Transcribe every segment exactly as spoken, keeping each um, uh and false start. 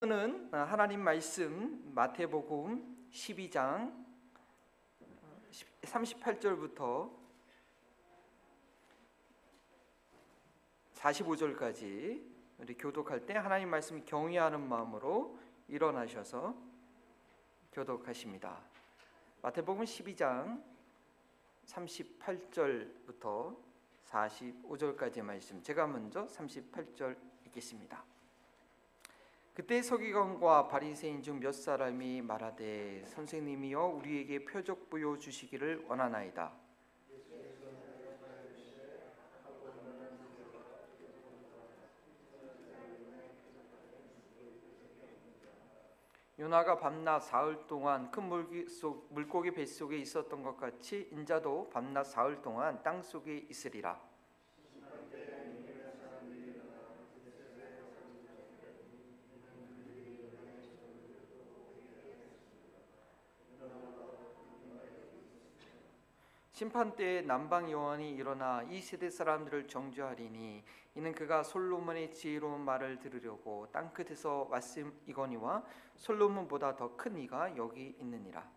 저는 하나님 말씀 마태복음 십이 장 삼십팔 절부터 사십오 절까지 우리 교독할 때 하나님 말씀 경외하는 마음으로 일어나셔서 교독하십니다. 마태복음 십이 장 삼십팔 절부터 사십오 절까지의 말씀, 제가 먼저 삼십팔 절 읽겠습니다. 그때 서기관과 바리새인 중 몇 사람이 말하되, 선생님이여, 우리에게 표적 보여 주시기를 원하나이다. 요나가 밤낮 사흘 동안 큰 물고기 뱃속에 있었던 것 같이 인자도 밤낮 사흘 동안 땅 속에 있으리라. 심판 때에 남방 여왕이 일어나 이 세대 사람들을 정죄하리니, 이는 그가 솔로몬의 지혜로운 말을 들으려고 땅 끝에서 왔음이거니와 솔로몬보다 더 큰 이가 여기 있느니라.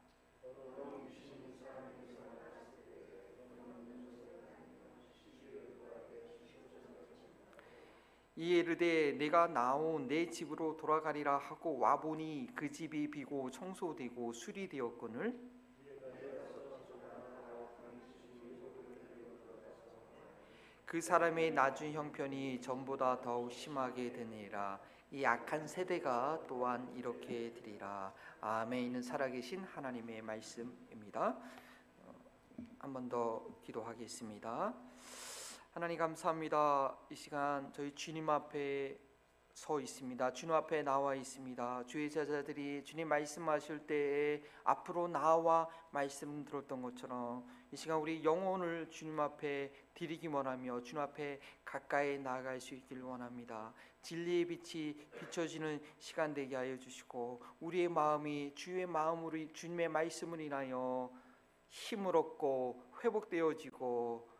이 이르되, 내가 나온 내 집으로 돌아가리라 하고 와보니 그 집이 비고 청소되고 수리되었거늘 그 사람의 나중 형편이 전보다 더욱 심하게 되니라. 이 악한 세대가 또한 이렇게 되리라. 아멘. 있는 살아계신 하나님의 말씀입니다. 한 번 더 기도하겠습니다. 하나님 감사합니다. 이 시간 저희 주님 앞에 서 있습니다. 주님 앞에 나와 있습니다. 주의 제자들이 주님 말씀하실 때에 앞으로 나와 말씀 들었던 것처럼 이 시간 우리 영혼을 주님 앞에 드리기 원하며 주님 앞에 가까이 나아갈 수 있기를 원합니다. 진리의 빛이 비춰지는 시간 되게 하여 주시고, 우리의 마음이 주의 마음으로 주님의 말씀을 인하여 힘을 얻고 회복되어지고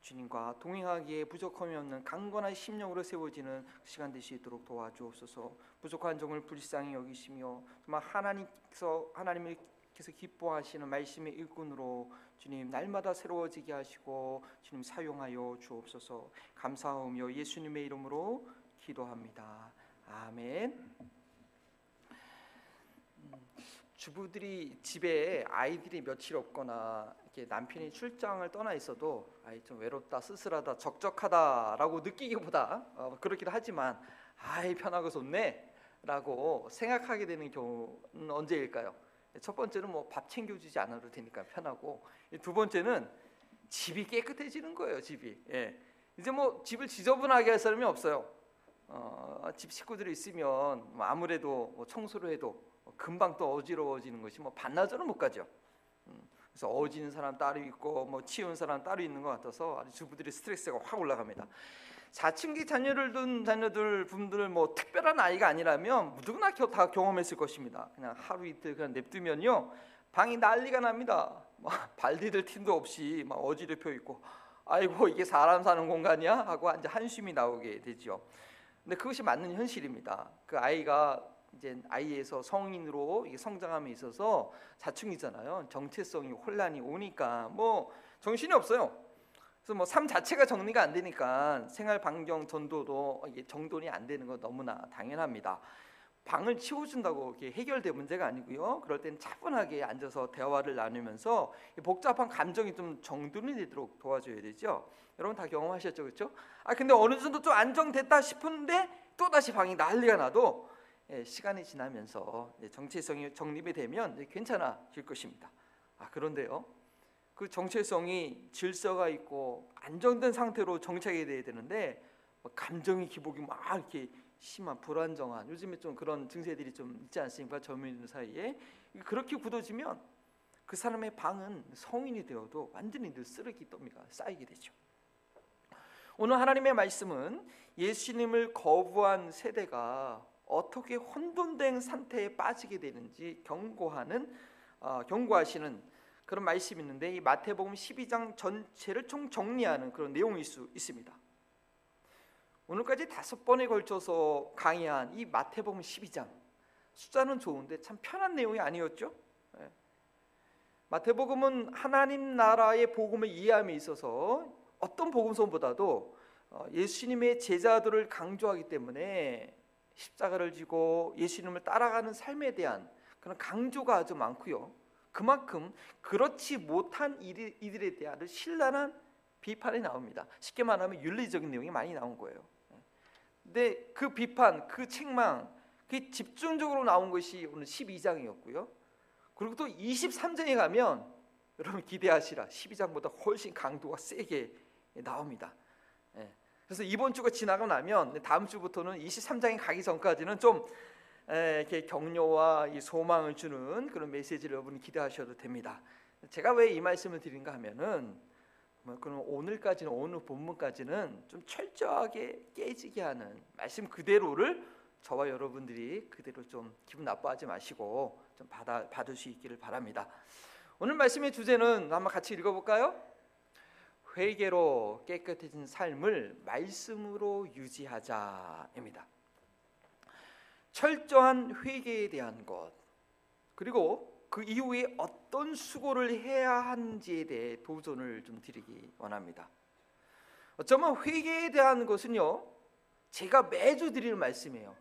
주님과 동행하기에 부족함이 없는 강건한 심령으로 세워지는 시간 되시도록 도와주옵소서. 부족한 종을 불쌍히 여기시며 정말 하나님께서 하나님께서 기뻐하시는 말씀의 일꾼으로 주님 날마다 새로워지게 하시고 주님 사용하여 주옵소서. 감사하며 예수님의 이름으로 기도합니다. 아멘. 주부들이 집에 아이들이 며칠 없거나 이렇게 남편이 출장을 떠나 있어도 아이 좀 외롭다, 쓸쓸하다, 적적하다라고 느끼기보다 어, 그렇기도 하지만 아이 편하고 좋네라고 생각하게 되는 경우는 언제일까요? 첫 번째는 뭐 밥 챙겨주지 않아도 되니까 편하고, 두 번째는 집이 깨끗해지는 거예요. 집이 예. 이제 뭐 집을 지저분하게 할 사람이 없어요. 어, 집 식구들이 있으면 뭐 아무래도 뭐 청소를 해도 금방 또 어지러워지는 것이 뭐 반나절은 못 가죠. 그래서 어지는 사람 따로 있고 뭐 치우는 사람 따로 있는 것 같아서 아주 주부들의 스트레스가 확 올라갑니다. 사춘기 자녀를 둔 자녀들 분들 뭐 특별한 아이가 아니라면 누구나 다 경험했을 것입니다. 그냥 하루 이틀 그냥 냅두면요 방이 난리가 납니다. 막 발디딜 틈도 없이 막 어지럽혀 있고, 아이고 이게 사람 사는 공간이야 하고 이제 한숨이 나오게 되죠. 근데 그것이 맞는 현실입니다. 그 아이가 이제 아이에서 성인으로 성장함에 있어서 사춘기잖아요. 정체성이 혼란이 오니까 뭐 정신이 없어요. 그래서 뭐 삶 자체가 정리가 안 되니까 생활 반경 전도도 정돈이 안 되는 건 너무나 당연합니다. 방을 치워준다고 해결될 문제가 아니고요. 그럴 땐 차분하게 앉아서 대화를 나누면서 복잡한 감정이 좀 정돈이 되도록 도와줘야 되죠. 여러분 다 경험하셨죠, 그렇죠? 아 근데 어느 정도 좀 안정됐다 싶은데 또 다시 방이 난리가 나도. 예, 시간이 지나면서 정체성이 정립이 되면 괜찮아질 것입니다. 아 그런데요, 그 정체성이 질서가 있고 안정된 상태로 정착이 돼야 되는데 감정의 기복이 막 이렇게 심한 불안정한, 요즘에 좀 그런 증세들이 좀 있지 않습니까? 젊은 사이에 그렇게 굳어지면 그 사람의 방은 성인이 되어도 완전히 늘 쓰레기 더미가 쌓이게 되죠. 오늘 하나님의 말씀은 예수님을 거부한 세대가 어떻게 혼돈된 상태에 빠지게 되는지 경고하는 어, 경고하시는 그런 말씀이 있는데, 이 마태복음 십이 장 전체를 총 정리하는 그런 내용일 수 있습니다. 오늘까지 다섯 번에 걸쳐서 강의한 이 마태복음 십이 장, 숫자는 좋은데 참 편한 내용이 아니었죠? 마태복음은 하나님 나라의 복음을 이해함에 있어서 어떤 복음서보다도 예수님의 제자들을 강조하기 때문에 십자가를 지고 예수님을 따라가는 삶에 대한 그런 강조가 아주 많고요, 그만큼 그렇지 못한 이들에 대한 신랄한 비판이 나옵니다. 쉽게 말하면 윤리적인 내용이 많이 나온 거예요. 근데 그 비판, 그 책망, 그게 집중적으로 나온 것이 오늘 십이 장이었고요. 그리고 또 이십삼 장에 가면 여러분 기대하시라, 십이 장보다 훨씬 강도가 세게 나옵니다. 그래서 이번 주가 지나고 나면 다음 주부터는 이십삼 장에 가기 전까지는 좀 이렇게 격려와 이 소망을 주는 그런 메시지를 여러분이 기대하셔도 됩니다. 제가 왜 이 말씀을 드린가 하면은, 그럼 오늘까지는 오늘 본문까지는 좀 철저하게 깨지게 하는 말씀 그대로를 저와 여러분들이 그대로 좀 기분 나빠하지 마시고 좀 받아, 받을 수 있기를 바랍니다. 오늘 말씀의 주제는 한번 같이 읽어볼까요? 회개로 깨끗해진 삶을 말씀으로 유지하자입니다. 철저한 회개에 대한 것, 그리고 그 이후에 어떤 수고를 해야 하는지에 대해 도전을 좀 드리기 원합니다. 어쩌면 회개에 대한 것은요, 제가 매주 드리는 말씀이에요.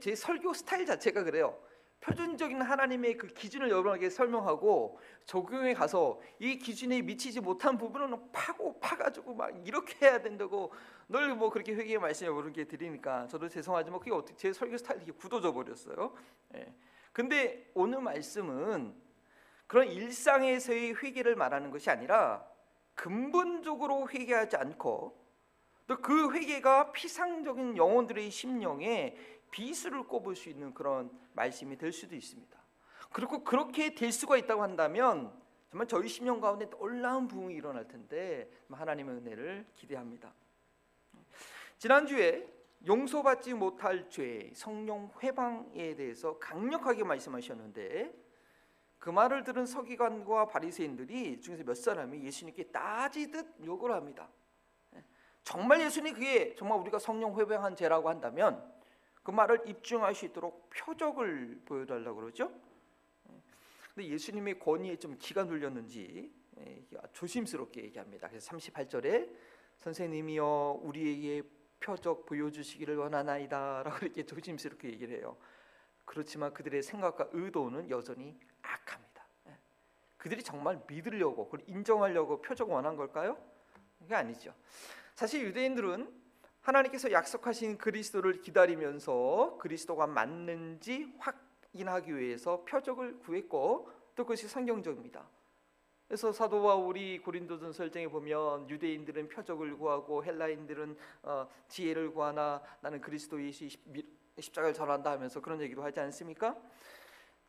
제 설교 스타일 자체가 그래요. 표준적인 하나님의 그 기준을 여러분에게 설명하고 적용해 가서 이 기준에 미치지 못한 부분은 파고 파가지고 막 이렇게 해야 된다고 늘 뭐 그렇게 회개의 말씀을 여러분께 드리니까 저도 죄송하지만 그게 어떻게 제 설교 스타일이 굳어져 버렸어요. 예. 근데 오늘 말씀은 그런 일상에서의 회개를 말하는 것이 아니라 근본적으로 회개하지 않고 또 그 회개가 피상적인 영혼들의 심령에 비수를 꼽을 수 있는 그런 말씀이 될 수도 있습니다. 그리고 그렇게 될 수가 있다고 한다면 정말 저희 심령 가운데 놀라운 부흥이 일어날 텐데 하나님의 은혜를 기대합니다. 지난주에 용서받지 못할 죄, 성령 회방에 대해서 강력하게 말씀하셨는데 그 말을 들은 서기관과 바리새인들이 중에서 몇 사람이 예수님께 따지듯 욕을 합니다. 정말 예수님이 그게 정말 우리가 성령 회방한 죄라고 한다면 그 말을 입증할 수 있도록 표적을 보여달라고 그러죠. 근데 예수님의 권위에 좀 기가 눌렸는지 조심스럽게 얘기합니다. 그래서 삼십팔 절에 선생님이여 우리에게 표적 보여주시기를 원하나이다 라고 이렇게 조심스럽게 얘기를 해요. 그렇지만 그들의 생각과 의도는 여전히 악합니다. 그들이 정말 믿으려고, 그걸 인정하려고 표적을 원한 걸까요? 그게 아니죠. 사실 유대인들은 하나님께서 약속하신 그리스도를 기다리면서 그리스도가 맞는지 확인하기 위해서 표적을 구했고 또 그것이 성경적입니다. 그래서 사도 바울이 고린도전서 일 장에 보면 유대인들은 표적을 구하고 헬라인들은 어, 지혜를 구하나 나는 그리스도 예수 십자가를 전한다 하면서 그런 얘기도 하지 않습니까?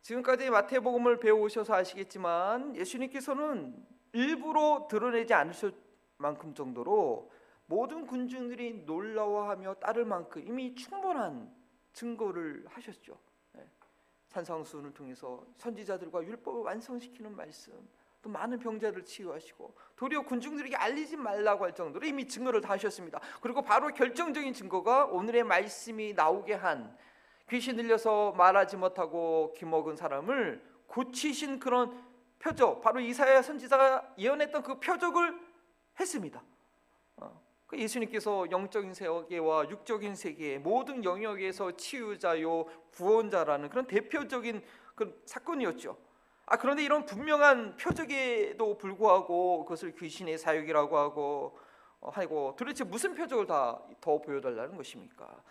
지금까지 마태복음을 배워오셔서 아시겠지만 예수님께서는 일부러 드러내지 않으실 만큼 정도로 모든 군중들이 놀라워하며 따를 만큼 이미 충분한 증거를 하셨죠. 산상수훈을 통해서 선지자들과 율법을 완성시키는 말씀, 또 많은 병자를 치유하시고 도리어 군중들에게 알리지 말라고 할 정도로 이미 증거를 다 하셨습니다. 그리고 바로 결정적인 증거가 오늘의 말씀이 나오게 한 귀신 들려서 말하지 못하고 기먹은 사람을 고치신 그런 표적, 바로 이사야 선지자가 예언했던 그 표적을 했습니다. 예수님께서 영적인 세계와 육적인 세계의 모든 영역에서 치유자요 구원자라는 그런 대표적인 그 사건이었죠. 아, 그런데 이런 분명한 표적에도 불구하고 그것을 귀신의 사역이라고 하고 하고 도대체 무슨 표적을 다 더 보여달라는 것입니까?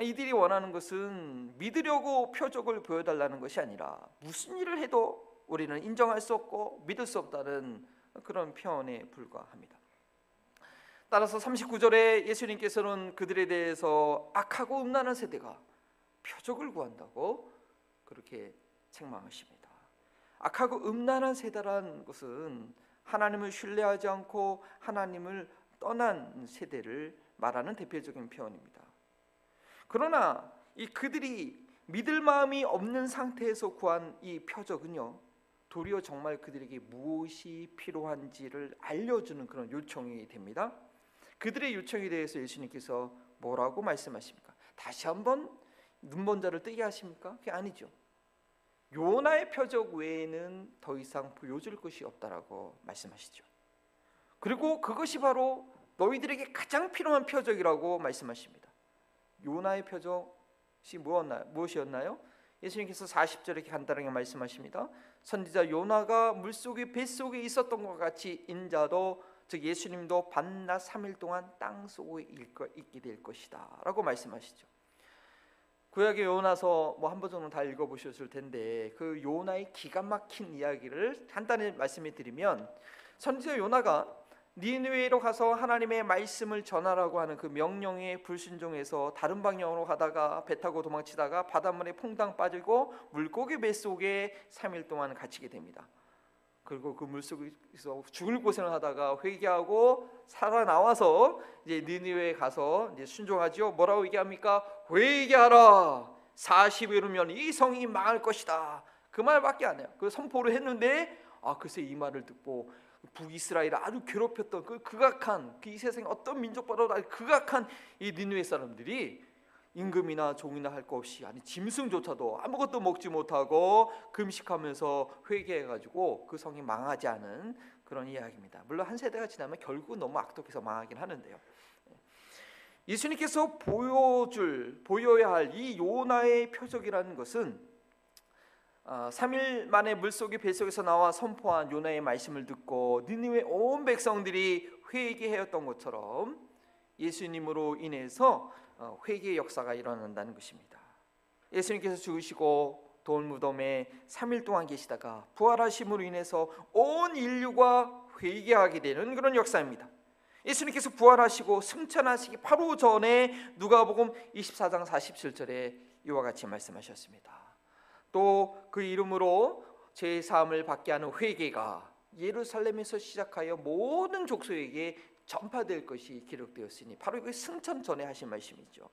이들이 원하는 것은 믿으려고 표적을 보여달라는 것이 아니라 무슨 일을 해도 우리는 인정할 수 없고 믿을 수 없다는 그런 표현에 불과합니다. 따라서 삼십구 절에 예수님께서는 그들에 대해서 악하고 음란한 세대가 표적을 구한다고 그렇게 책망하십니다. 악하고 음란한 세대란 것은 하나님을 신뢰하지 않고 하나님을 떠난 세대를 말하는 대표적인 표현입니다. 그러나 이 그들이 믿을 마음이 없는 상태에서 구한 이 표적은요, 도리어 정말 그들에게 무엇이 필요한지를 알려주는 그런 요청이 됩니다. 그들의 요청에 대해서 예수님께서 뭐라고 말씀하십니까? 다시 한번 눈먼 자를 뜨게 하십니까? 그게 아니죠. 요나의 표적 외에는 더 이상 보여줄 것이 없다라고 말씀하시죠. 그리고 그것이 바로 너희들에게 가장 필요한 표적이라고 말씀하십니다. 요나의 표적이 무엇이었나요? 예수님께서 사십 절에 간단하게 말씀하십니다. 선지자 요나가 물속의 뱃속에 있었던 것 같이 인자도, 즉 예수님도 반나 삼 일 동안 땅속에 있게 될 것이다 라고 말씀하시죠. 구약의 요나서 뭐 한 번 정도는 다 읽어보셨을 텐데, 그 요나의 기가 막힌 이야기를 간단히 말씀해 드리면, 선지자 요나가 니느웨로 가서 하나님의 말씀을 전하라고 하는 그 명령에 불순종해서 다른 방향으로 가다가 배 타고 도망치다가 바닷물에 퐁당 빠지고 물고기 뱃속에 삼 일 동안 갇히게 됩니다. 그리고 그 물속에서 죽을 고생을 하다가 회개하고 살아나와서 이제 니느웨에 가서 이제 순종하지요. 뭐라고 얘기합니까? 회개하라, 사십 일이면 이 성이 망할 것이다. 그 말밖에 안 해요. 그 선포를 했는데, 아 글쎄 이 말을 듣고 북이스라엘을 아주 괴롭혔던 그 극악한, 그 이 세상에 어떤 민족보다도 아주 극악한 이 니느웨 사람들이 임금이나 종이나 할 거 없이, 아니 짐승조차도 아무것도 먹지 못하고 금식하면서 회개해가지고 그 성이 망하지 않은 그런 이야기입니다. 물론 한 세대가 지나면 결국 너무 악독해서 망하긴 하는데요. 예수님께서 보여줄, 보여야 할 이 요나의 표적이라는 것은 삼 일 만에 물속의 뱃속에서 나와 선포한 요나의 말씀을 듣고 니느웨 온 백성들이 회개하였던 것처럼 예수님으로 인해서 회개의 역사가 일어난다는 것입니다. 예수님께서 죽으시고 돌무덤에 삼 일 동안 계시다가 부활하심으로 인해서 온 인류가 회개하게 되는 그런 역사입니다. 예수님께서 부활하시고 승천하시기 바로 전에 누가복음 이십사 장 사십칠 절에 이와 같이 말씀하셨습니다. 또 그 이름으로 죄사함을 받게 하는 회개가 예루살렘에서 시작하여 모든 족속에게 전파될 것이 기록되었으니, 바로 이게 승천 전에 하신 말씀이죠.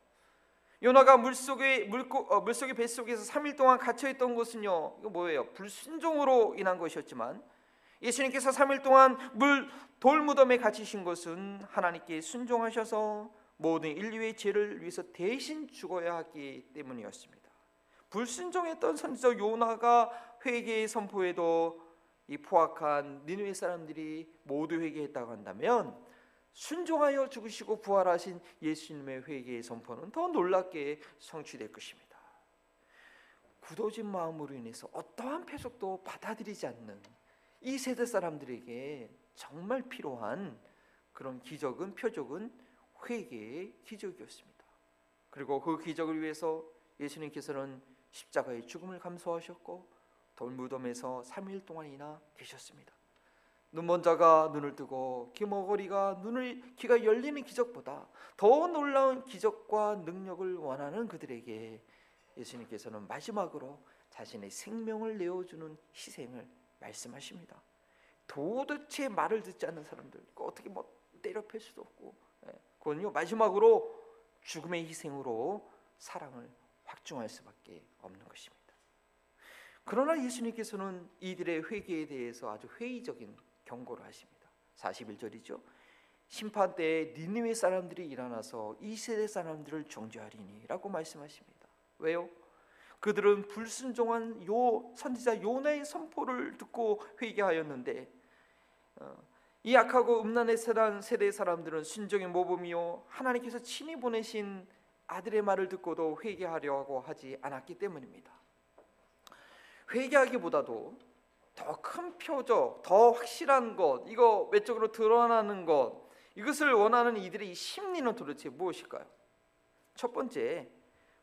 요나가 물속에 물고, 어, 물속의 뱃속에서 삼 일 동안 갇혀있던 것은요, 이거 뭐예요? 불순종으로 인한 것이었지만, 예수님께서 삼 일 동안 물 돌무덤에 갇히신 것은 하나님께 순종하셔서 모든 인류의 죄를 위해서 대신 죽어야 하기 때문이었습니다. 불순종했던 선지자 요나가 회개의 선포에도 이 포악한 니느웨 사람들이 모두 회개했다고 한다면, 순종하여 죽으시고 부활하신 예수님의 회개의 선포는 더 놀랍게 성취될 것입니다. 굳어진 마음으로 인해서 어떠한 표적도 받아들이지 않는 이 세대 사람들에게 정말 필요한 그런 기적은, 표적은 회개의 기적이었습니다. 그리고 그 기적을 위해서 예수님께서는 십자가의 죽음을 감수하셨고 돌무덤에서 삼 일 동안이나 계셨습니다. 눈먼 자가 눈을 뜨고 귀머거리가 눈을, 귀가 열리는 기적보다 더 놀라운 기적과 능력을 원하는 그들에게 예수님께서는 마지막으로 자신의 생명을 내어주는 희생을 말씀하십니다. 도대체 말을 듣지 않는 사람들, 어떻게 뭐 때려팰 수도 없고, 그건요 마지막으로 죽음의 희생으로 사랑을 확증할 수밖에 없는 것입니다. 그러나 예수님께서는 이들의 회개에 대해서 아주 회의적인 경고를 하십니다. 사십일 절이죠. 심판 때에 니느웨 사람들이 일어나서 이 세대 사람들을 정죄하리니라고 말씀하십니다. 왜요? 그들은 불순종한 요 선지자 요나의 선포를 듣고 회개하였는데, 이 악하고 음란의 세대 사람들은 순종의 모범이요 하나님께서 친히 보내신 아들의 말을 듣고도 회개하려고 하지 않았기 때문입니다. 회개하기보다도 더 큰 표적, 더 확실한 것, 이거 외적으로 드러나는 것, 이것을 원하는 이들의 심리는 도대체 무엇일까요? 첫 번째,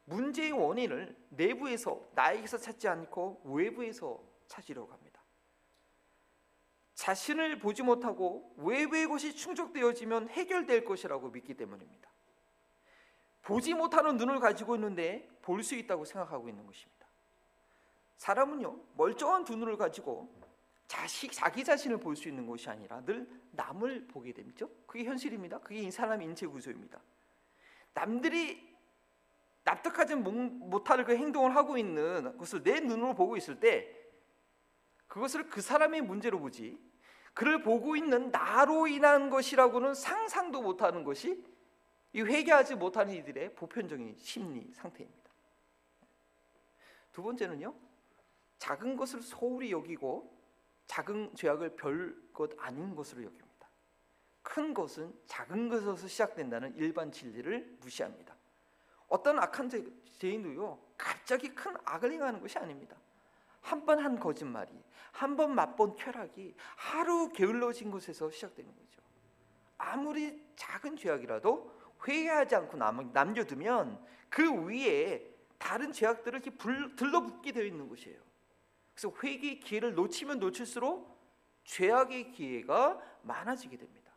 문제의 원인을 내부에서, 나에게서 찾지 않고 외부에서 찾으려고 합니다. 자신을 보지 못하고 외부의 것이 충족되어지면 해결될 것이라고 믿기 때문입니다. 보지 못하는 눈을 가지고 있는데 볼 수 있다고 생각하고 있는 것입니다. 사람은요 멀쩡한 두 눈을 가지고 자식, 자기 자신을 볼 수 있는 것이 아니라 늘 남을 보게 됩니다. 그게 현실입니다. 그게 이 사람의 인체 구조입니다. 남들이 납득하지 못할 그 행동을 하고 있는 것을 내 눈으로 보고 있을 때, 그것을 그 사람의 문제로 보지, 그를 보고 있는 나로 인한 것이라고는 상상도 못하는 것이 이 회개하지 못하는 이들의 보편적인 심리 상태입니다. 두 번째는요, 작은 것을 소홀히 여기고 작은 죄악을 별것 아닌 것으로 여깁니다. 큰 것은 작은 것에서 시작된다는 일반 진리를 무시합니다. 어떤 악한 죄, 죄인도요 갑자기 큰 악을 행하는 것이 아닙니다. 한 번 한 거짓말이, 한 번 맛본 쾌락이, 하루 게을러진 것에서 시작되는 거죠. 아무리 작은 죄악이라도 회개하지 않고 남, 남겨두면 그 위에 다른 죄악들을 이렇게 불, 들러붙게 되어 있는 것이에요. 그래서 회개의 기회를 놓치면 놓칠수록 죄악의 기회가 많아지게 됩니다.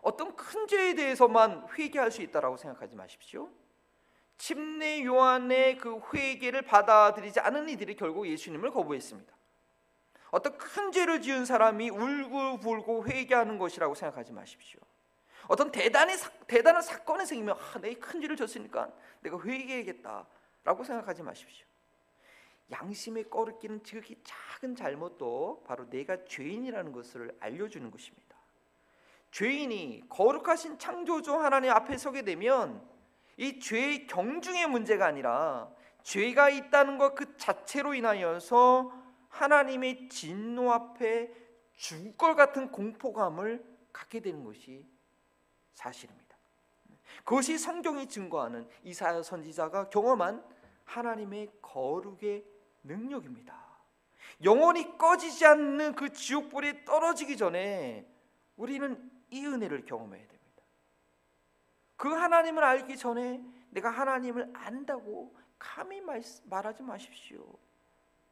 어떤 큰 죄에 대해서만 회개할 수 있다고 생각하지 마십시오. 침례 요한의 그 회개를 받아들이지 않은 이들이 결국 예수님을 거부했습니다. 어떤 큰 죄를 지은 사람이 울고 불고 회개하는 것이라고 생각하지 마십시오. 어떤 대단히, 대단한 사건이 생기면 아, 내가 큰 죄를 졌으니까 내가 회개해야겠다라고 생각하지 마십시오. 양심에 꺼리끼는 지극히 작은 잘못도 바로 내가 죄인이라는 것을 알려주는 것입니다. 죄인이 거룩하신 창조주 하나님 앞에 서게 되면 이 죄의 경중의 문제가 아니라 죄가 있다는 것 그 자체로 인하여서 하나님의 진노 앞에 죽을 것 같은 공포감을 갖게 되는 것이 사실입니다. 그것이 성경이 증거하는 이사야 선지자가 경험한 하나님의 거룩의 능력입니다. 영원히 꺼지지 않는 그 지옥불이 떨어지기 전에 우리는 이 은혜를 경험해야 됩니다. 그 하나님을 알기 전에 내가 하나님을 안다고 감히 말하지 마십시오.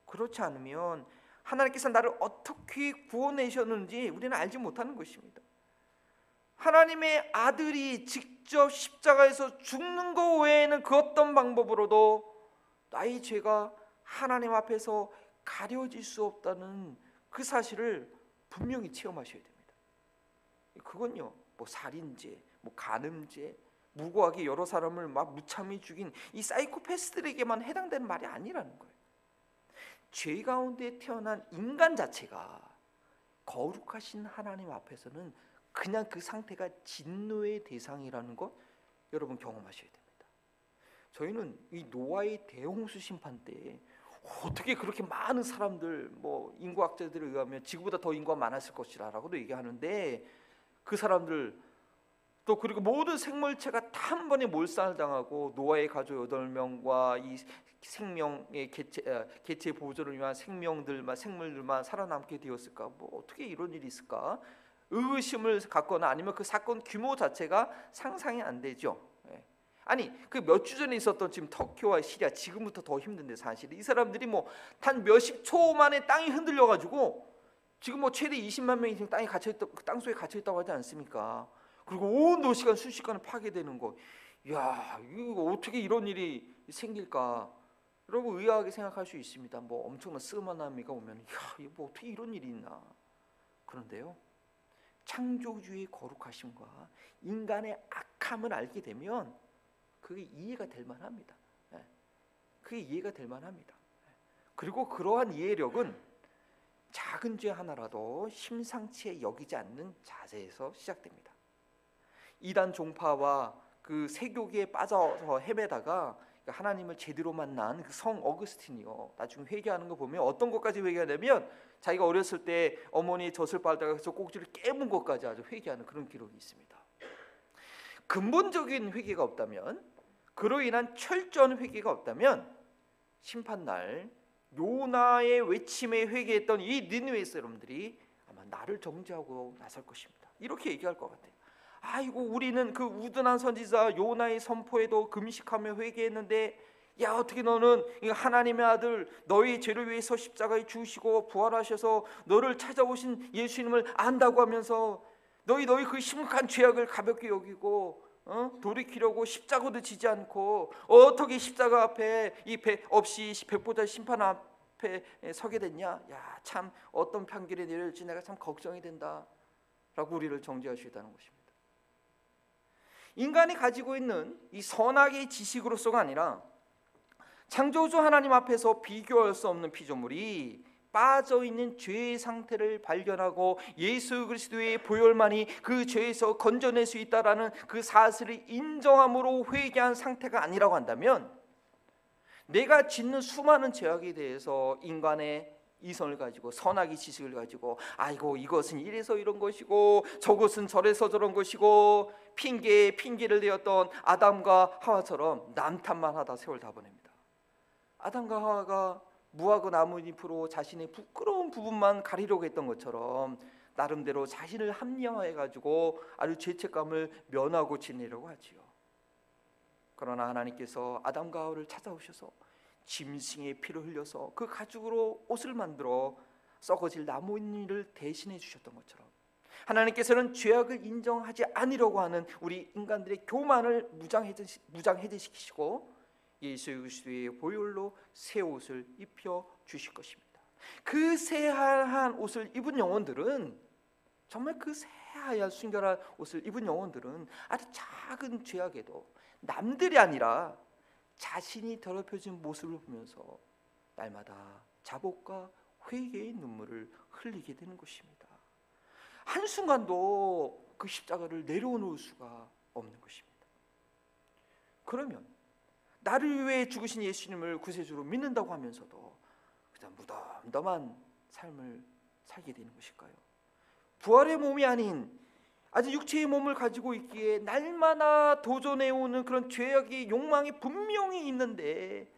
그렇지 않으면 하나님께서 나를 어떻게 구원하셨는지 우리는 알지 못하는 것입니다. 하나님의 아들이 직접 십자가에서 죽는 것 외에는 그 어떤 방법으로도 나의 죄가 하나님 앞에서 가려질 수 없다는 그 사실을 분명히 체험하셔야 됩니다. 그건요, 뭐 살인죄, 뭐 간음죄, 무고하게 여러 사람을 막 무참히 죽인 이 사이코패스들에게만 해당되는 말이 아니라는 거예요. 죄 가운데 태어난 인간 자체가 거룩하신 하나님 앞에서는 그냥 그 상태가 진노의 대상이라는 것 여러분 경험하셔야 됩니다. 저희는 이 노아의 대홍수 심판 때 어떻게 그렇게 많은 사람들, 뭐 인구학자들에 의하면 지구보다 더 인구가 많았을 것이라고도 얘기하는데 그 사람들 또 그리고 모든 생물체가 다 한 번에 몰살당하고 노아의 가족 여덟 명과 이 생명의 개체, 개체 보존을 위한 생명들만 생물들만 살아남게 되었을까? 뭐 어떻게 이런 일이 있을까? 의심을 갖거나 아니면 그 사건 규모 자체가 상상이 안 되죠. 아니 그 몇 주 전에 있었던 지금 터키와 시리아 지금부터 더 힘든데 사실 이 사람들이 뭐 단 몇십 초 만에 땅이 흔들려가지고 지금 뭐 최대 이십만 명이 지금 땅에 갇혀있다, 땅속에 갇혀있다고 하지 않습니까? 그리고 온 도시가 순식간에 파괴되는 거, 이야 이거 어떻게 이런 일이 생길까? 여러분 의아하게 생각할 수 있습니다. 뭐 엄청난 쓰나미가 오면 이야 이거 뭐 어떻게 이런 일이 있나? 그런데요, 창조주의 거룩하심과 인간의 악함을 알게 되면 그게 이해가 될 만합니다. 그게 이해가 될 만합니다. 그리고 그러한 이해력은 작은 죄 하나라도 심상치 여기지 않는 자세에서 시작됩니다. 이단 종파와 그 세교계에 빠져서 헤매다가 하나님을 제대로 만난 그 성 어거스틴이요, 나중에 회개하는 거 보면 어떤 것까지 회개하냐면 자기가 어렸을 때 어머니의 젖을 빨다가 그 꼭지를 깨문 것까지 아주 회개하는 그런 기록이 있습니다. 근본적인 회개가 없다면, 그로 인한 철저한 회개가 없다면 심판날 요나의 외침에 회개했던 이 니느웨 사람들이 아마 나를 정죄하고 나설 것입니다. 이렇게 얘기할 것 같아요. 아이고 우리는 그 우둔한 선지자 요나의 선포에도 금식하며 회개했는데 야 어떻게 너는 하나님의 아들 너의 죄를 위해서 십자가에 죽으시고 부활하셔서 너를 찾아오신 예수님을 안다고 하면서 너희 너희 그 심각한 죄악을 가볍게 여기고 어? 돌이키려고 십자가도 지지 않고 어떻게 십자가 앞에 이 배 없이 백보자 심판 앞에 서게 됐냐, 야 참 어떤 판결이 내려질지 내가 참 걱정이 된다 라고 우리를 정죄하시다는 것입니다. 인간이 가지고 있는 이 선악의 지식으로서가 아니라 창조주 하나님 앞에서 비교할 수 없는 피조물이 빠져있는 죄의 상태를 발견하고 예수 그리스도의 보혈만이 그 죄에서 건져낼 수 있다라는 그 사실을 인정함으로 회개한 상태가 아니라고 한다면, 내가 짓는 수많은 죄악에 대해서 인간의 이성을 가지고 선악의 지식을 가지고 아이고 이것은 이래서 이런 것이고 저것은 저래서 저런 것이고 핑계에 핑계를 대었던 아담과 하와처럼 남탓만 하다 세월 다 보냅니다. 아담과 하와가 무화과 나뭇잎으로 자신의 부끄러운 부분만 가리려고 했던 것처럼 나름대로 자신을 합리화해가지고 아주 죄책감을 면하고 지내려고 하지요. 그러나 하나님께서 아담과 하와를 찾아오셔서 짐승의 피를 흘려서 그 가죽으로 옷을 만들어 썩어질 나뭇잎을 대신해 주셨던 것처럼, 하나님께서는 죄악을 인정하지 않으려고 하는 우리 인간들의 교만을 무장해제시키시고 예수 그리스도의 보혈로 새 옷을 입혀 주실 것입니다. 그 새하얀 옷을 입은 영혼들은, 정말 그 새하얀 순결한 옷을 입은 영혼들은 아주 작은 죄악에도 남들이 아니라 자신이 더럽혀진 모습을 보면서 날마다 자복과 회개의 눈물을 흘리게 되는 것입니다. 한순간도 그 십자가를 내려놓을 수가 없는 것입니다. 그러면 나를 위해 죽으신 예수님을 구세주로 믿는다고 하면서도 그냥 무덤덤한 삶을 살게 되는 것일까요? 부활의 몸이 아닌 아직 육체의 몸을 가지고 있기에 날마다 도전해오는 그런 죄악의 욕망이 분명히 있는데,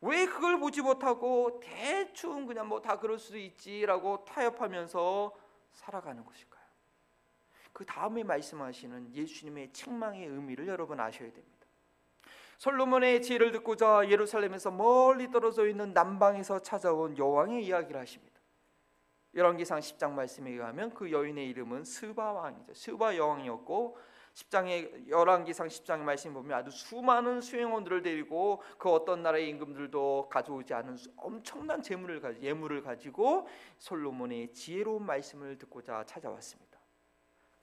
왜 그걸 보지 못하고 대충 그냥 뭐 다 그럴 수도 있지라고 타협하면서 살아가는 것일까요? 그 다음에 말씀하시는 예수님의 책망의 의미를 여러분 아셔야 됩니다. 솔로몬의 지혜를 듣고자 예루살렘에서 멀리 떨어져 있는 남방에서 찾아온 여왕의 이야기를 하십니다. 열왕기상 십 장 말씀에 의하면 그 여인의 이름은 스바 왕이죠. 스바 여왕이었고, 십 장의 열왕기상 십 장의 말씀 보면 아주 수많은 수행원들을 데리고 그 어떤 나라의 임금들도 가져오지 않은 엄청난 재물을 가지고 예물을 가지고 솔로몬의 지혜로운 말씀을 듣고자 찾아왔습니다.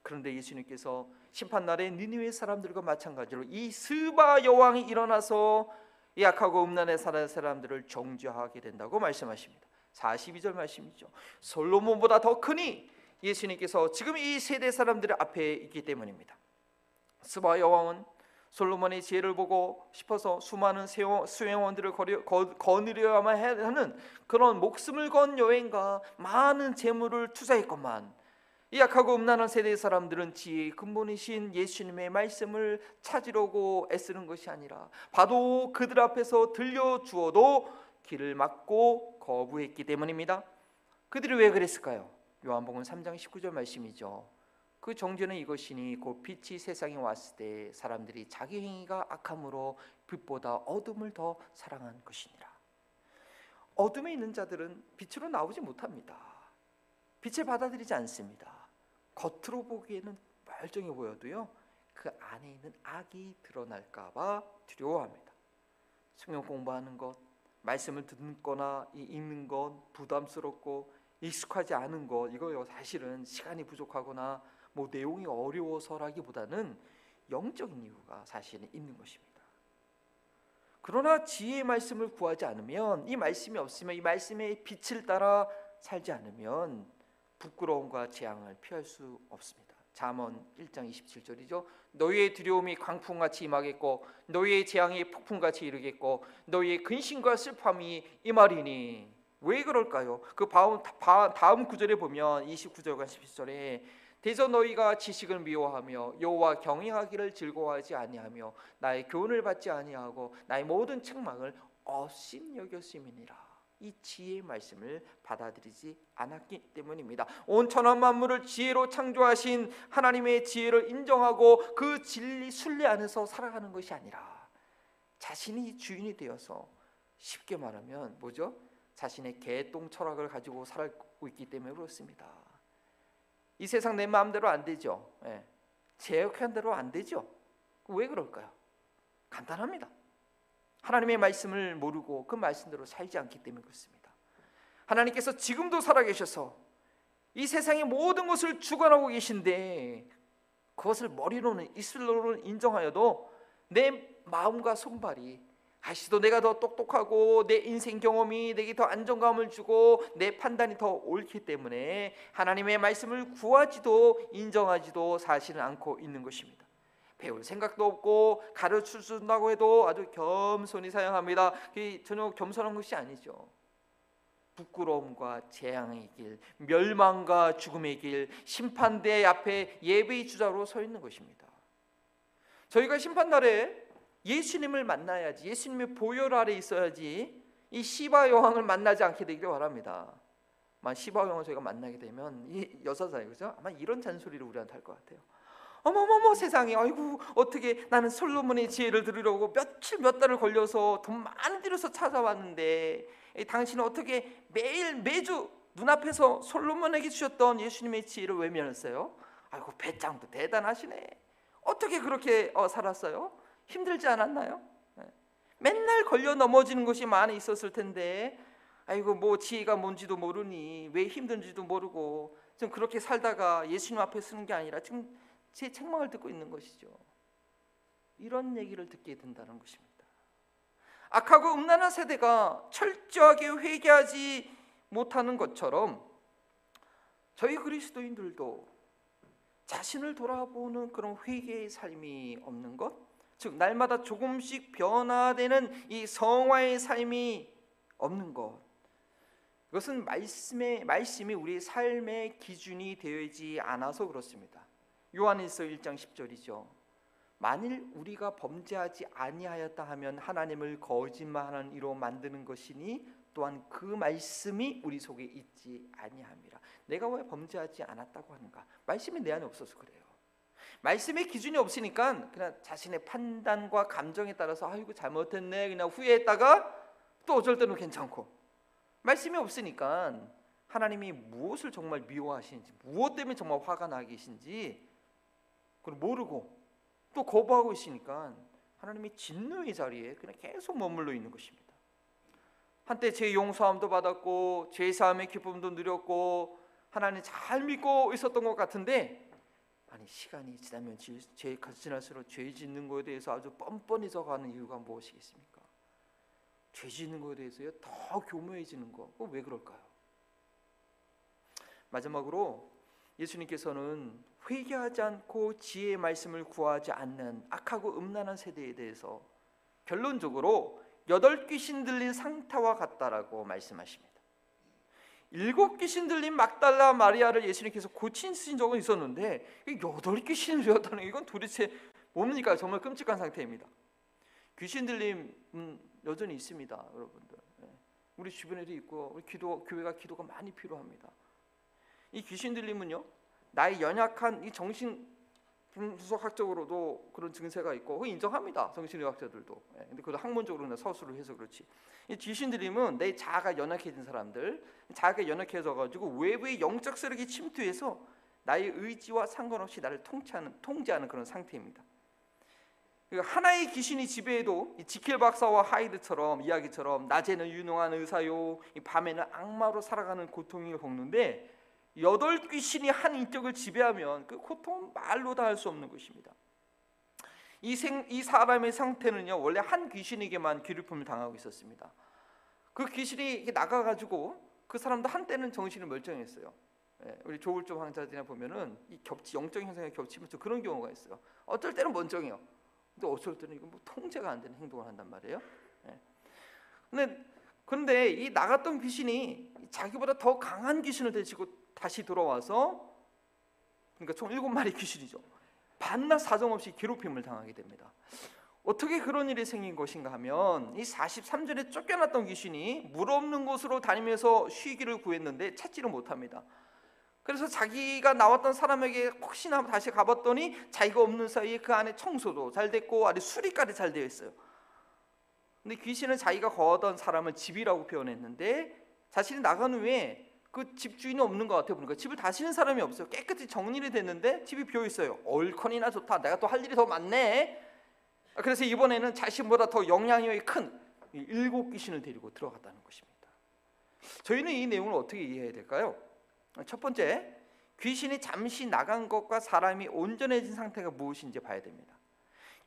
그런데 예수님께서 심판날에 니느웨 사람들과 마찬가지로 이 스바 여왕이 일어나서 약하고 음란에 사는 사람들을 정죄하게 된다고 말씀하십니다. 사십이 절 말씀이죠. 솔로몬보다 더 크니 예수님께서 지금 이 세대 사람들의 앞에 있기 때문입니다. 스바 여왕은 솔로몬의 지혜를 보고 싶어서 수많은 수행원들을 거느려야만 하는 그런 목숨을 건 여행과 많은 재물을 투자했건만, 약하고 음란한 세대의 사람들은 지혜의 근본이신 예수님의 말씀을 찾으려고 애쓰는 것이 아니라 바로 그들 앞에서 들려주어도 길을 막고 거부했기 때문입니다. 그들이 왜 그랬을까요? 요한복음 삼 장 십구 절 말씀이죠. 그 정죄는 이것이니 곧 빛이 세상에 왔을 때 사람들이 자기 행위가 악함으로 빛보다 어둠을 더 사랑한 것이니라. 어둠에 있는 자들은 빛으로 나오지 못합니다. 빛을 받아들이지 않습니다. 겉으로 보기에는 멀쩡해 보여도요, 그 안에 있는 악이 드러날까 봐 두려워합니다. 성경 공부하는 것, 말씀을 듣거나 읽는 건 부담스럽고 익숙하지 않은 것, 이거 사실은 시간이 부족하거나 뭐 내용이 어려워서라기보다는 영적인 이유가 사실은 있는 것입니다. 그러나 지혜의 말씀을 구하지 않으면, 이 말씀이 없으면, 이 말씀의 빛을 따라 살지 않으면 부끄러움과 재앙을 피할 수 없습니다. 잠언 일 장 이십칠 절이죠. 너희의 두려움이 광풍같이 임하겠고 너희의 재앙이 폭풍같이 이르겠고 너희의 근심과 슬픔이 임하리니. 왜 그럴까요? 그 다음 구절에 보면 이십구 절과 십칠 절에 대저 너희가 지식을 미워하며 여호와 경외하기를 즐거워하지 아니하며 나의 교훈을 받지 아니하고 나의 모든 책망을 업신여겼음이니라. 이 지혜의 말씀을 받아들이지 않았기 때문입니다. 온 천하 만물을 지혜로 창조하신 하나님의 지혜를 인정하고 그 진리 순례 안에서 살아가는 것이 아니라, 자신이 주인이 되어서, 쉽게 말하면 뭐죠? 자신의 개똥 철학을 가지고 살고 있기 때문에 그렇습니다. 이 세상 내 마음대로 안 되죠. 예. 제약한 대로 안 되죠. 왜 그럴까요? 간단합니다. 하나님의 말씀을 모르고 그 말씀대로 살지 않기 때문에 그렇습니다. 하나님께서 지금도 살아계셔서 이 세상의 모든 것을 주관하고 계신데, 그것을 머리로는, 입술로는 인정하여도 내 마음과 손발이 아시도 내가 더 똑똑하고 내 인생 경험이 내게 더 안정감을 주고 내 판단이 더 옳기 때문에 하나님의 말씀을 구하지도 인정하지도 사실은 않고 있는 것입니다. 배울 생각도 없고 가르쳐 준다고 해도 아주 겸손히 사용합니다. 그게 전혀 겸손한 것이 아니죠. 부끄러움과 재앙의 길, 멸망과 죽음의 길, 심판대 앞에 예배의 주자로 서 있는 것입니다. 저희가 심판날에 예수님을 만나야지, 예수님의 보혈 아래 있어야지 이 시바 여왕을 만나지 않게 되기를 바랍니다. 만 시바 여왕을 저희가 만나게 되면 이 여사잖아요, 그죠? 아마 이런 잔소리를 우리한테 할 것 같아요. 어머머머, 세상에, 아이고, 어떻게 나는 솔로몬의 지혜를 들으려고 며칠 몇 달을 걸려서 돈 많이 들여서 찾아왔는데 당신은 어떻게 매일 매주 눈앞에서 솔로몬에게 주셨던 예수님의 지혜를 외면했어요? 아이고, 배짱도 대단하시네. 어떻게 그렇게 어, 살았어요? 힘들지 않았나요? 맨날 걸려 넘어지는 것이 많이 있었을 텐데 아이고, 뭐 지혜가 뭔지도 모르니 왜 힘든지도 모르고 지금 그렇게 살다가 예수님 앞에 서는 게 아니라 지금 제 책망을 듣고 있는 것이죠. 이런 얘기를 듣게 된다는 것입니다. 악하고 음란한 세대가 철저하게 회개하지 못하는 것처럼 저희 그리스도인들도 자신을 돌아보는 그런 회개의 삶이 없는 것, 즉 날마다 조금씩 변화되는 이 성화의 삶이 없는 것, 이것은 말씀의, 말씀이 우리의 삶의 기준이 되지 않아서 그렇습니다. 요한일서 일 장 십 절이죠. 만일 우리가 범죄하지 아니하였다 하면 하나님을 거짓말하는 이로 만드는 것이니 또한 그 말씀이 우리 속에 있지 아니함이라. 내가 왜 범죄하지 않았다고 하는가? 말씀이 내 안에 없어서 그래요. 말씀의 기준이 없으니까 그냥 자신의 판단과 감정에 따라서 아이고 잘못했네 그냥 후회했다가 또 어쩔 때는 괜찮고, 말씀이 없으니까 하나님이 무엇을 정말 미워하시는지, 무엇 때문에 정말 화가 나 계신지 그걸 모르고 또 거부하고 있으니까 하나님이 진노의 자리에 그냥 계속 머물러 있는 것입니다. 한때 죄 용서함도 받았고 죄 사함의 기쁨도 누렸고 하나님 잘 믿고 있었던 것 같은데, 아니 시간이 지나면 죄 지날수록 죄 짓는 것에 대해서 아주 뻔뻔해져가는 이유가 무엇이겠습니까? 죄 짓는 것에 대해서 더 교묘해지는 거, 그거 왜 그럴까요? 마지막으로 예수님께서는 회개하지 않고 지혜의 말씀을 구하지 않는 악하고 음란한 세대에 대해서 결론적으로 여덟 귀신 들린 상타와 같다라고 말씀하십니다. 일곱 귀신 들린 막달라 마리아를 예수님께서 고치신 적은 있었는데 여덟 귀신을 들렸다는 이건 도대체 뭡니까? 정말 끔찍한 상태입니다. 귀신 들림 여전히 있습니다, 여러분들. 우리 주변에도 있고 우리 기도, 교회가 기도가 많이 필요합니다. 이 귀신 들림은요, 나의 연약한 이 정신 분석학적으로도 그런 증세가 있고 그거 인정합니다, 정신의학자들도. 근데 그걸 학문적으로는 서술을 해서 그렇지. 이 귀신 들림은 내 자아가 연약해진 사람들, 자아가 연약해져가지고 외부의 영적 세력이 침투해서 나의 의지와 상관없이 나를 통치하는, 통제하는 그런 상태입니다. 하나의 귀신이 지배해도 지킬 박사와 하이드처럼 이야기처럼 낮에는 유능한 의사요, 밤에는 악마로 살아가는 고통을 겪는데 여덟 귀신이 한 인격을 지배하면 그 고통은 말로 다 할 수 없는 것입니다. 이, 생, 이 사람의 상태는요, 원래 한 귀신에게만 괴롭힘을 당하고 있었습니다. 그 귀신이 나가가지고 그 사람도 한때는 정신이 멀쩡했어요. 예, 우리 조울조 황자들이나 보면은 이 겹치, 영적 현상이 겹치면서 그런 경우가 있어요. 어쩔 때는 멀쩡해요. 근데 어쩔 때는 이건 뭐 통제가 안 되는 행동을 한단 말이에요. 예. 근데 그런데 이 나갔던 귀신이 자기보다 더 강한 귀신을 데리고 다시 돌아와서, 그러니까 총 일곱 마리 귀신이죠, 반나 사정없이 괴롭힘을 당하게 됩니다. 어떻게 그런 일이 생긴 것인가 하면 이 사십삼 절에 쫓겨났던 귀신이 물 없는 곳으로 다니면서 쉬기를 구했는데 찾지를 못합니다. 그래서 자기가 나왔던 사람에게 혹시나 다시 가봤더니 자기가 없는 사이에 그 안에 청소도 잘 됐고 아래 수리까지 잘 되어 있어요. 근데 귀신은 자기가 거하던 사람을 집이라고 표현했는데 자신이 나간 후에 그 집주인이 없는 것 같아 보니까 집을 다시는 사람이 없어요. 깨끗이 정리를 됐는데 집이 비어있어요. 얼큰이나 좋다, 내가 또 할 일이 더 많네. 그래서 이번에는 자신보다 더 영향력이 큰 일곱 귀신을 데리고 들어갔다는 것입니다. 저희는 이 내용을 어떻게 이해해야 될까요? 첫 번째, 귀신이 잠시 나간 것과 사람이 온전해진 상태가 무엇인지 봐야 됩니다.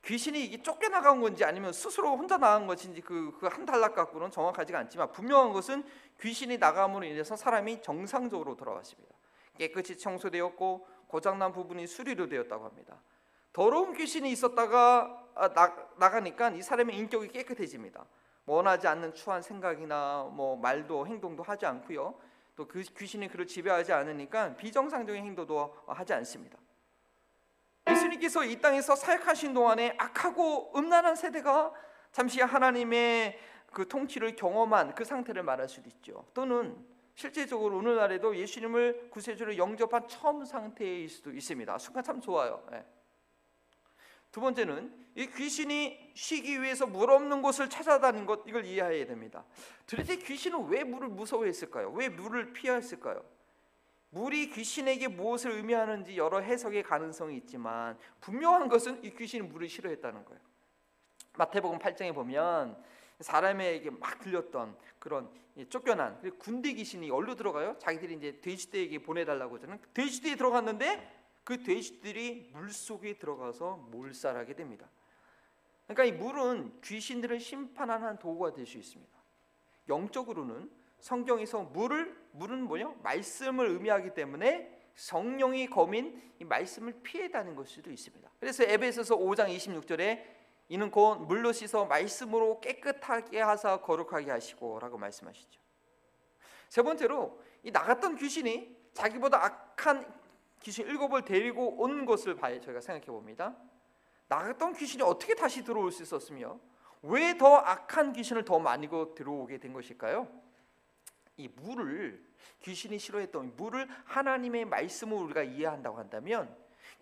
귀신이 이게 쫓겨나간 건지 아니면 스스로 혼자 나간 것인지 그 그 한 단락 갖고는 정확하지가 않지만, 분명한 것은 귀신이 나감으로 인해서 사람이 정상적으로 돌아왔습니다. 깨끗이 청소되었고 고장난 부분이 수리로 되었다고 합니다. 더러운 귀신이 있었다가 나, 나가니까 이 사람의 인격이 깨끗해집니다. 원하지 않는 추한 생각이나 뭐 말도 행동도 하지 않고요. 또 그 귀신이 그를 지배하지 않으니까 비정상적인 행동도 하지 않습니다. 예수님께서 이 땅에서 사역하신 동안에 악하고 음란한 세대가 잠시 하나님의 그 통치를 경험한 그 상태를 말할 수도 있죠. 또는 실제적으로 오늘날에도 예수님을 구세주로 영접한 처음 상태일 수도 있습니다. 순간 참 좋아요. 네. 두 번째는 이 귀신이 쉬기 위해서 물 없는 곳을 찾아다닌 것, 이걸 이해해야 됩니다. 도대체 귀신은 왜 물을 무서워했을까요? 왜 물을 피했을까요? 물이 귀신에게 무엇을 의미하는지 여러 해석의 가능성이 있지만, 분명한 것은 이 귀신이 물을 싫어했다는 거예요. 마태복음 팔 장에 보면 사람에게 막 들렸던 그런 쫓겨난 군대 귀신이 어디로 들어가요? 자기들이 이제 돼지떼에게 보내달라고 하잖아요. 돼지떼에 들어갔는데 그 돼지들이 물속에 들어가서 몰살하게 됩니다. 그러니까 이 물은 귀신들을 심판하는 도구가 될 수 있습니다. 영적으로는 성경에서 물을, 물은 뭐냐? 말씀을 의미하기 때문에 성령이 거민 이 말씀을 피해 다닌 걸 수도 있습니다. 그래서 에베소서 오 장 이십육 절에 이는 곧 물로 씻어 말씀으로 깨끗하게 하사 거룩하게 하시고 라고 말씀하시죠. 세 번째로 이 나갔던 귀신이 자기보다 악한 귀신 일곱을 데리고 온 것을 봐야 저희가 생각해 봅니다. 나갔던 귀신이 어떻게 다시 들어올 수 있었으며 왜 더 악한 귀신을 더 많이 들어오게 된 것일까요? 이 물을, 귀신이 싫어했던 물을 하나님의 말씀으로 우리가 이해한다고 한다면,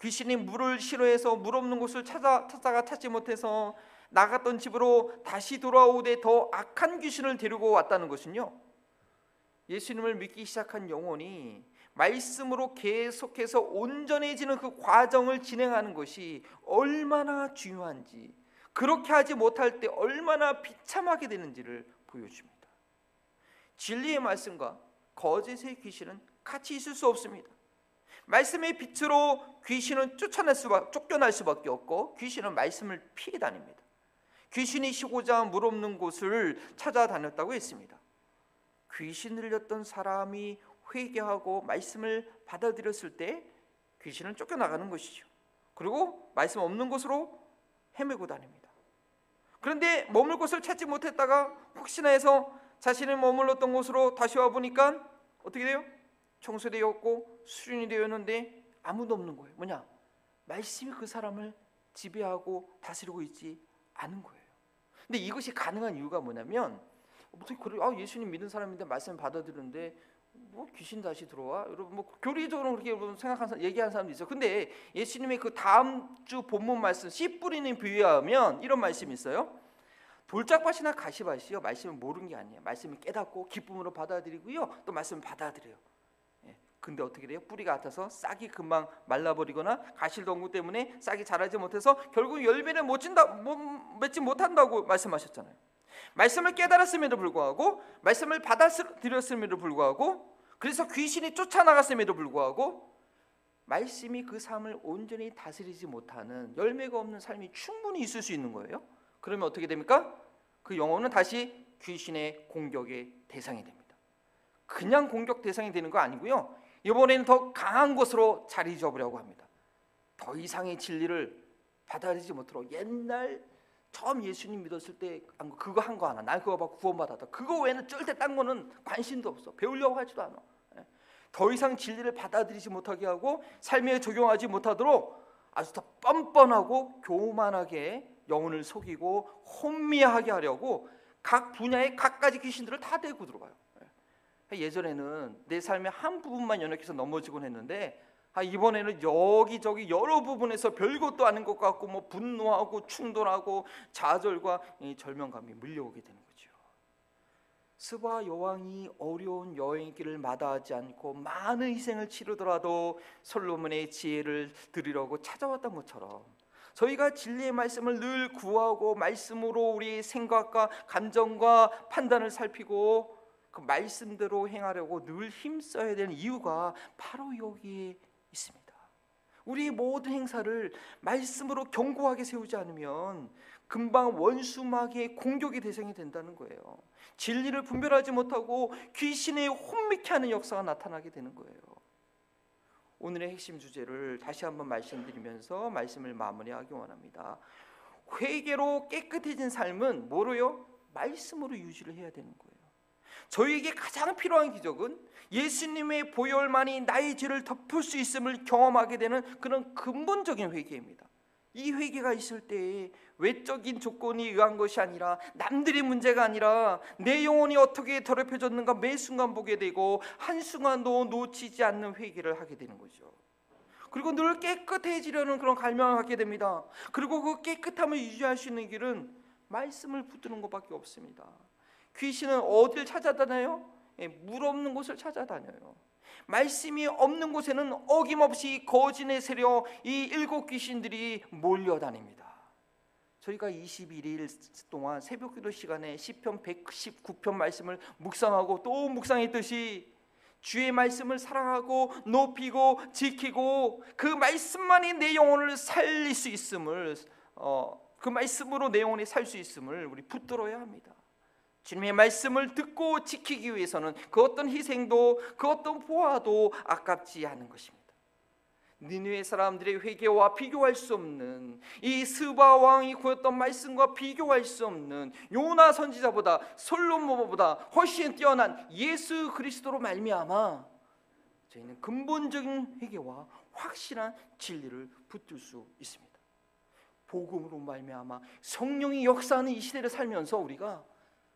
귀신이 물을 싫어해서 물 없는 곳을 찾아, 찾다가 찾지 못해서 나갔던 집으로 다시 돌아오되 더 악한 귀신을 데리고 왔다는 것은요, 예수님을 믿기 시작한 영혼이 말씀으로 계속해서 온전해지는 그 과정을 진행하는 것이 얼마나 중요한지, 그렇게 하지 못할 때 얼마나 비참하게 되는지를 보여줍니다. 진리의 말씀과 거짓의 귀신은 같이 있을 수 없습니다. 말씀의 빛으로 귀신은 쫓아낼 수밖에, 쫓겨날 수밖에 없고, 귀신은 말씀을 피해 다닙니다. 귀신이 쉬고자 물 없는 곳을 찾아다녔다고 했습니다. 귀신 들렸던 사람이 회개하고 말씀을 받아들였을 때 귀신은 쫓겨나가는 것이죠. 그리고 말씀 없는 곳으로 헤매고 다닙니다. 그런데 머물 곳을 찾지 못했다가 혹시나 해서 자신을 머물렀던 곳으로 다시 와보니까 어떻게 돼요? 청소되었고 수리이 되었는데 아무도 없는 거예요. 뭐냐? 말씀이 그 사람을 지배하고 다스리고 있지 않은 거예요. 근데 이것이 가능한 이유가 뭐냐면, 어떻게 그래? 아, 예수님 믿는 사람인데 말씀 받아들였는데 뭐 귀신 다시 들어와? 여러분 뭐 교리적으로 그렇게 생각하는, 얘기하는 사람도 있어요. 근데 예수님의 그 다음 주 본문 말씀 씨 뿌리는 비유에 하면 이런 말씀이 있어요. 돌짝밭이나 가시밭이요, 말씀을 모르는 게 아니에요. 말씀을 깨닫고 기쁨으로 받아들이고요, 또 말씀을 받아들여요. 예. 근데 어떻게 돼요? 뿌리가 얕아서 싹이 금방 말라버리거나 가실덩구 때문에 싹이 자라지 못해서 결국 열매를 못 진다, 못, 맺지 못한다고 말씀하셨잖아요. 말씀을 깨달았음에도 불구하고, 말씀을 받아들였음에도 불구하고, 그래서 귀신이 쫓아나갔음에도 불구하고, 말씀이 그 삶을 온전히 다스리지 못하는, 열매가 없는 삶이 충분히 있을 수 있는 거예요. 그러면 어떻게 됩니까? 그 영혼은 다시 귀신의 공격의 대상이 됩니다. 그냥 공격 대상이 되는 거 아니고요, 이번에는 더 강한 것으로 자리 잡으려고 합니다. 더 이상의 진리를 받아들이지 못하도록, 옛날 처음 예수님 믿었을 때 그거 한 거 하나, 난 그거 받고 구원받았다, 그거 외에는 절대 딴 거는 관심도 없어, 배우려고 하지도 않아, 더 이상 진리를 받아들이지 못하게 하고 삶에 적용하지 못하도록 아주 더 뻔뻔하고 교만하게 영혼을 속이고 혼미하게 하려고 각 분야의 각 가지 귀신들을 다 데리고 들어가요. 예전에는 내 삶의 한 부분만 연약해서 넘어지곤 했는데, 아, 이번에는 여기저기 여러 부분에서 별것도 아닌 것 같고 뭐 분노하고 충돌하고 좌절과 이 절망감이 밀려오게 되는 거죠. 스바 여왕이 어려운 여행길을 마다하지 않고 많은 희생을 치르더라도 솔로몬의 지혜를 들으려고 찾아왔던 것처럼, 저희가 진리의 말씀을 늘 구하고 말씀으로 우리의 생각과 감정과 판단을 살피고 그 말씀대로 행하려고 늘 힘써야 되는 이유가 바로 여기에 있습니다. 우리 모든 행사를 말씀으로 견고하게 세우지 않으면 금방 원수 마귀의 공격의 대상이 된다는 거예요. 진리를 분별하지 못하고 귀신의 혼미케 하는 역사가 나타나게 되는 거예요. 오늘의 핵심 주제를 다시 한번 말씀드리면서 말씀을 마무리하기 원합니다. 회개로 깨끗해진 삶은 뭐로요? 말씀으로 유지를 해야 되는 거예요. 저희에게 가장 필요한 기적은 예수님의 보혈만이 나의 죄를 덮을 수 있음을 경험하게 되는 그런 근본적인 회개입니다. 이 회개가 있을 때에 외적인 조건이 의한 것이 아니라 남들의 문제가 아니라 내 영혼이 어떻게 더럽혀졌는가 매 순간 보게 되고 한순간도 놓치지 않는 회개를 하게 되는 거죠. 그리고 늘 깨끗해지려는 그런 갈망을 갖게 됩니다. 그리고 그 깨끗함을 유지할 수 있는 길은 말씀을 붙드는 것밖에 없습니다. 귀신은 어딜 찾아다녀요? 예, 물 없는 곳을 찾아다녀요. 말씀이 없는 곳에는 어김없이 거짓의 세력, 이 일곱 귀신들이 몰려다닙니다. 저희가 이십일 일 동안 새벽기도 시간에 시편 백십구 편 말씀을 묵상하고 또 묵상했듯이 주의 말씀을 사랑하고 높이고 지키고 그 말씀만이 내 영혼을 살릴 수 있음을 어, 그 말씀으로 내 영혼이 살 수 있음을 우리 붙들어야 합니다. 주님의 말씀을 듣고 지키기 위해서는 그 어떤 희생도 그 어떤 보화도 아깝지 않은 것입니다. 니느웨 사람들의 회개와 비교할 수 없는 이 스바 왕이 구했던 말씀과 비교할 수 없는 요나 선지자보다 솔로몬보다 훨씬 뛰어난 예수 그리스도로 말미암아 저희는 근본적인 회개와 확실한 진리를 붙들 수 있습니다. 복음으로 말미암아 성령이 역사하는 이 시대를 살면서 우리가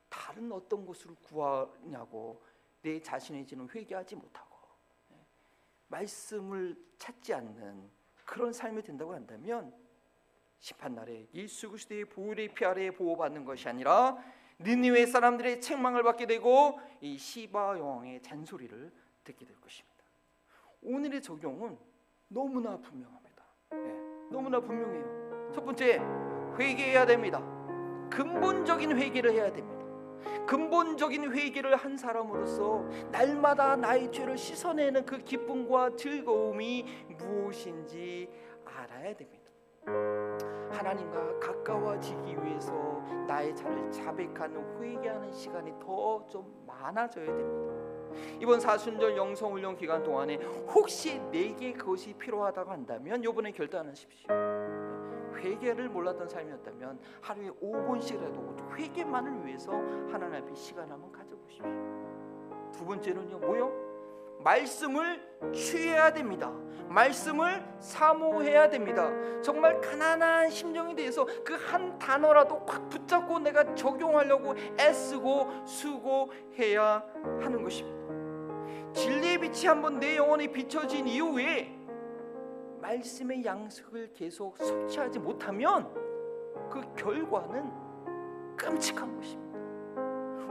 다른 어떤 것을 구하냐고 내 자신의 죄는 회개하지 못하고 말씀을 찾지 않는 그런 삶이 된다고 한다면 심판날에 예수 그리스도의 보혈의 피 아래에 보호받는 것이 아니라 니느웨 사람들의 책망을 받게 되고 이 시바 여왕의 잔소리를 듣게 될 것입니다. 오늘의 적용은 너무나 분명합니다. 네, 너무나 분명해요. 첫 번째, 회개해야 됩니다. 근본적인 회개를 해야 됩니다. 근본적인 회개를 한 사람으로서 날마다 나의 죄를 씻어내는 그 기쁨과 즐거움이 무엇인지 알아야 됩니다. 하나님과 가까워지기 위해서 나의 죄를 자백하는 회개하는 시간이 더 좀 많아져야 됩니다. 이번 사순절 영성훈련 기간 동안에 혹시 내게 그것이 필요하다고 한다면 이번에 결단하십시오. 회개를 몰랐던 삶이었다면 하루에 오 분씩이라도 회개만을 위해서 하나님 앞에 시간 한번 가져보십시오. 두 번째는요, 뭐요? 말씀을 취해야 됩니다. 말씀을 사모해야 됩니다. 정말 가난한 심정에 대해서 그 한 단어라도 꽉 붙잡고 내가 적용하려고 애쓰고 수고해야 하는 것입니다. 진리의 빛이 한번 내 영혼에 비춰진 이후에 말씀의 양식을 계속 섭취하지 못하면 그 결과는 끔찍한 것입니다.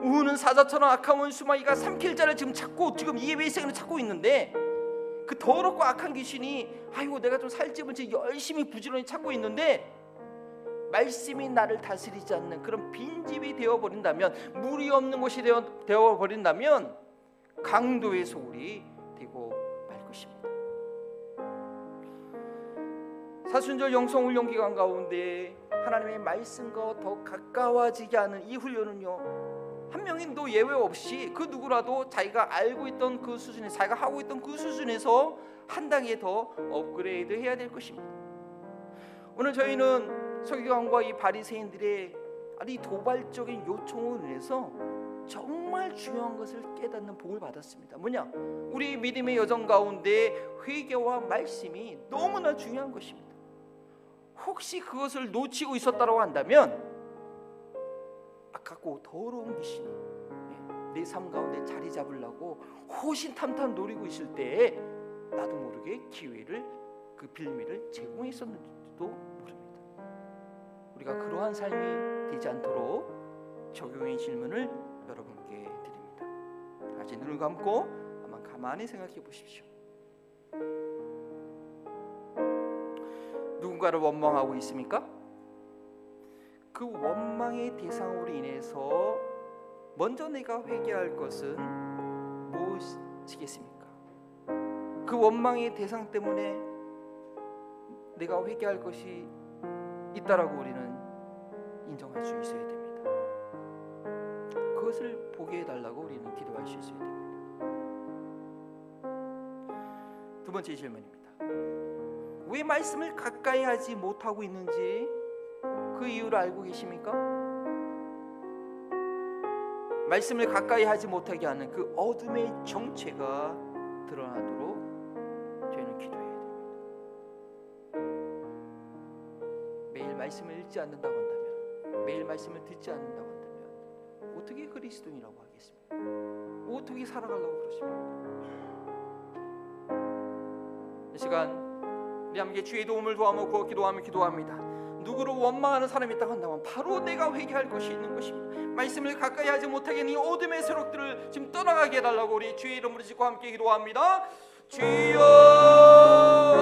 우는 사자처럼 악한 원수마귀가 삼킬 자를 지금 찾고 지금 이 예배의 시간을 찾고 있는데 그 더럽고 악한 귀신이 아이고 내가 좀 살찌면서 열심히 부지런히 찾고 있는데 말씀이 나를 다스리지 않는 그런 빈집이 되어버린다면 물이 없는 곳이 되어버린다면 강도의 소굴이 되고 말 것입니다. 사순절 영성훈련 기간 가운데 하나님의 말씀과 더 가까워지게 하는 이 훈련은요, 한 명인도 예외 없이 그 누구라도 자기가 알고 있던 그 수준에 자기가 하고 있던 그 수준에서 한 단계 더 업그레이드 해야 될 것입니다. 오늘 저희는 서기관과 이 바리새인들의 아니 도발적인 요청으로 인해서 정말 중요한 것을 깨닫는 복을 받았습니다. 뭐냐? 우리 믿음의 여정 가운데 회개와 말씀이 너무나 중요한 것입니다. 혹시 그것을 놓치고 있었다고 한다면 아깝고 더러운 귀신이 내 삶 가운데 자리 잡으려고 호신탐탐 노리고 있을 때에 나도 모르게 기회를, 그 빌미를 제공했었는지도 모릅니다. 우리가 그러한 삶이 되지 않도록 적용의 질문을 여러분께 드립니다. 다시 눈을 감고 한번 가만히 생각해 보십시오. 누군가를 원망하고 있습니까? 그 원망의 대상으로 인해서 먼저 내가 회개할 것은 무엇이겠습니까? 그 원망의 대상 때문에 내가 회개할 것이 있다라고 우리는 인정할 수 있어야 됩니다. 그것을 보게 해달라고 우리는 기도할 수 있어야 됩니다. 두 번째 질문입니다. 왜 말씀을 가까이 하지 못하고 있는지 그 이유를 알고 계십니까? 말씀을 가까이 하지 못하게 하는 그 어둠의 정체가 드러나도록 저희는 기도해야 됩니다. 매일 말씀을 읽지 않는다고 한다면, 매일 말씀을 듣지 않는다고 한다면 어떻게 그리스도인이라고 하겠습니까? 어떻게 살아가려고 그러십니까? 시간 우리 함께 주의 도움을 구하며 구하 기도하며 기도합니다. 누구를 원망하는 사람이 있다고 한다면 바로 내가 회개할 것이 있는 것입니다. 말씀을 가까이 하지 못하게 이 어둠의 세력들을 지금 떠나가게 해달라고 우리 주의 이름으로 짓고 함께 기도합니다. 주여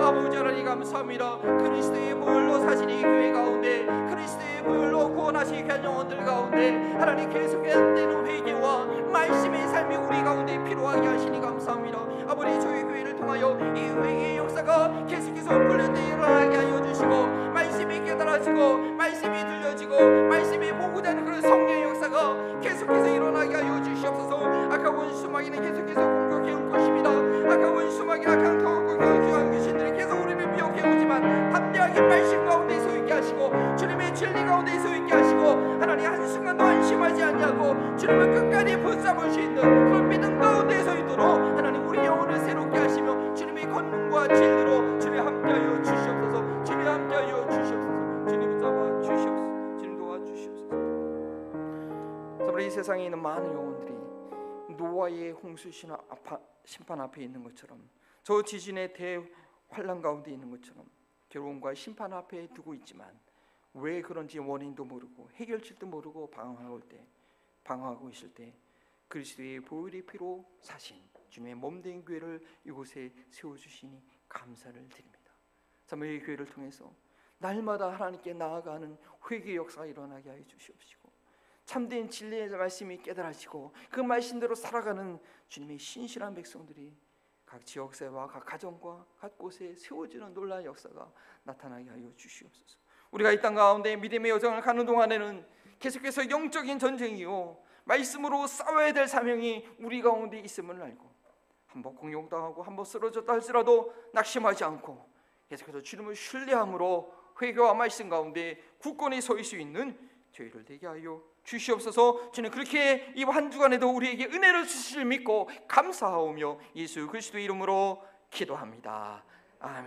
아버지 하나님 감사합니다. 그리스도의 보혈로 사신 이 교회 가운데, 그리스도의 보혈로 구원하신 귀한 영혼들 가운데 하나님 계속해야 되는 회개와 말씀의 삶이 우리 가운데 필요하게 하시니 감사합니다. 아버지 저희 교회를 통하여 이 회개의 역사가 계속해서 훈련되어 일어나게 하여 주시고, 말씀이 깨달아지고 말씀이 들려지고 말씀이 보고자 하는 그런 성령의 역사가 계속해서 일어나게 하여 주시옵소서. 아까운 수마귀는 계속해서 공격해 올 것입니다. 아까운 수마귀는 악한 거룩한 귀신들이 계속 우리를 미혹해 오지만 담대하게 말씀 가운데 서 있게 하시고, 주님의 진리 가운데 서 있게 하시고, 하나님 한순간도 안심하지 않냐고 주님을 끝까지 붙잡을 수 있는 그런 믿음 가운데 서 있도록 하나님 우리 영혼을 새롭게 하시며 주님의 권능과 진리로 주님 함께하여 주시옵소서. 주님 함께하여 주시옵소서. 주님 붙잡아 주시옵소서. 주님 도와주시옵소서. 우리 세상에 있는 많은 영혼들이 노아의 홍수 심판 앞에 있는 것처럼, 저 지진의 대환란 가운데 있는 것처럼 괴로움과 심판 앞에 두고 있지만 왜 그런지 원인도 모르고 해결책도 모르고 방황하고 있을 때, 방황하고 있을 때 그리스도의 보혈의 피로 사신 주님의 몸된 교회를 이곳에 세워주시니 감사를 드립니다. 참이 교회를 통해서 날마다 하나님께 나아가는 회개의 역사가 일어나게 하여 주시옵시고, 참된 진리의 말씀이 깨달아지고 그 말씀대로 살아가는 주님의 신실한 백성들이 각 지역사회와 각 가정과 각 곳에 세워지는 놀라운 역사가 나타나게 하여 주시옵소서. 우리가 이 땅 가운데 믿음의 여정을 가는 동안에는 계속해서 영적인 전쟁이요 말씀으로 싸워야 될 사명이 우리 가운데 있음을 알고, 한번 공격당하고 한번 쓰러졌다 할지라도 낙심하지 않고 계속해서 주님을 신뢰함으로 회개와 말씀 가운데 굳건히 서일 수 있는 저희를 되게 하여 주시옵소서. 주님 그렇게 이 한 주간에도 우리에게 은혜를 주실 믿고 감사하오며 예수 그리스도 이름으로 기도합니다. 아멘.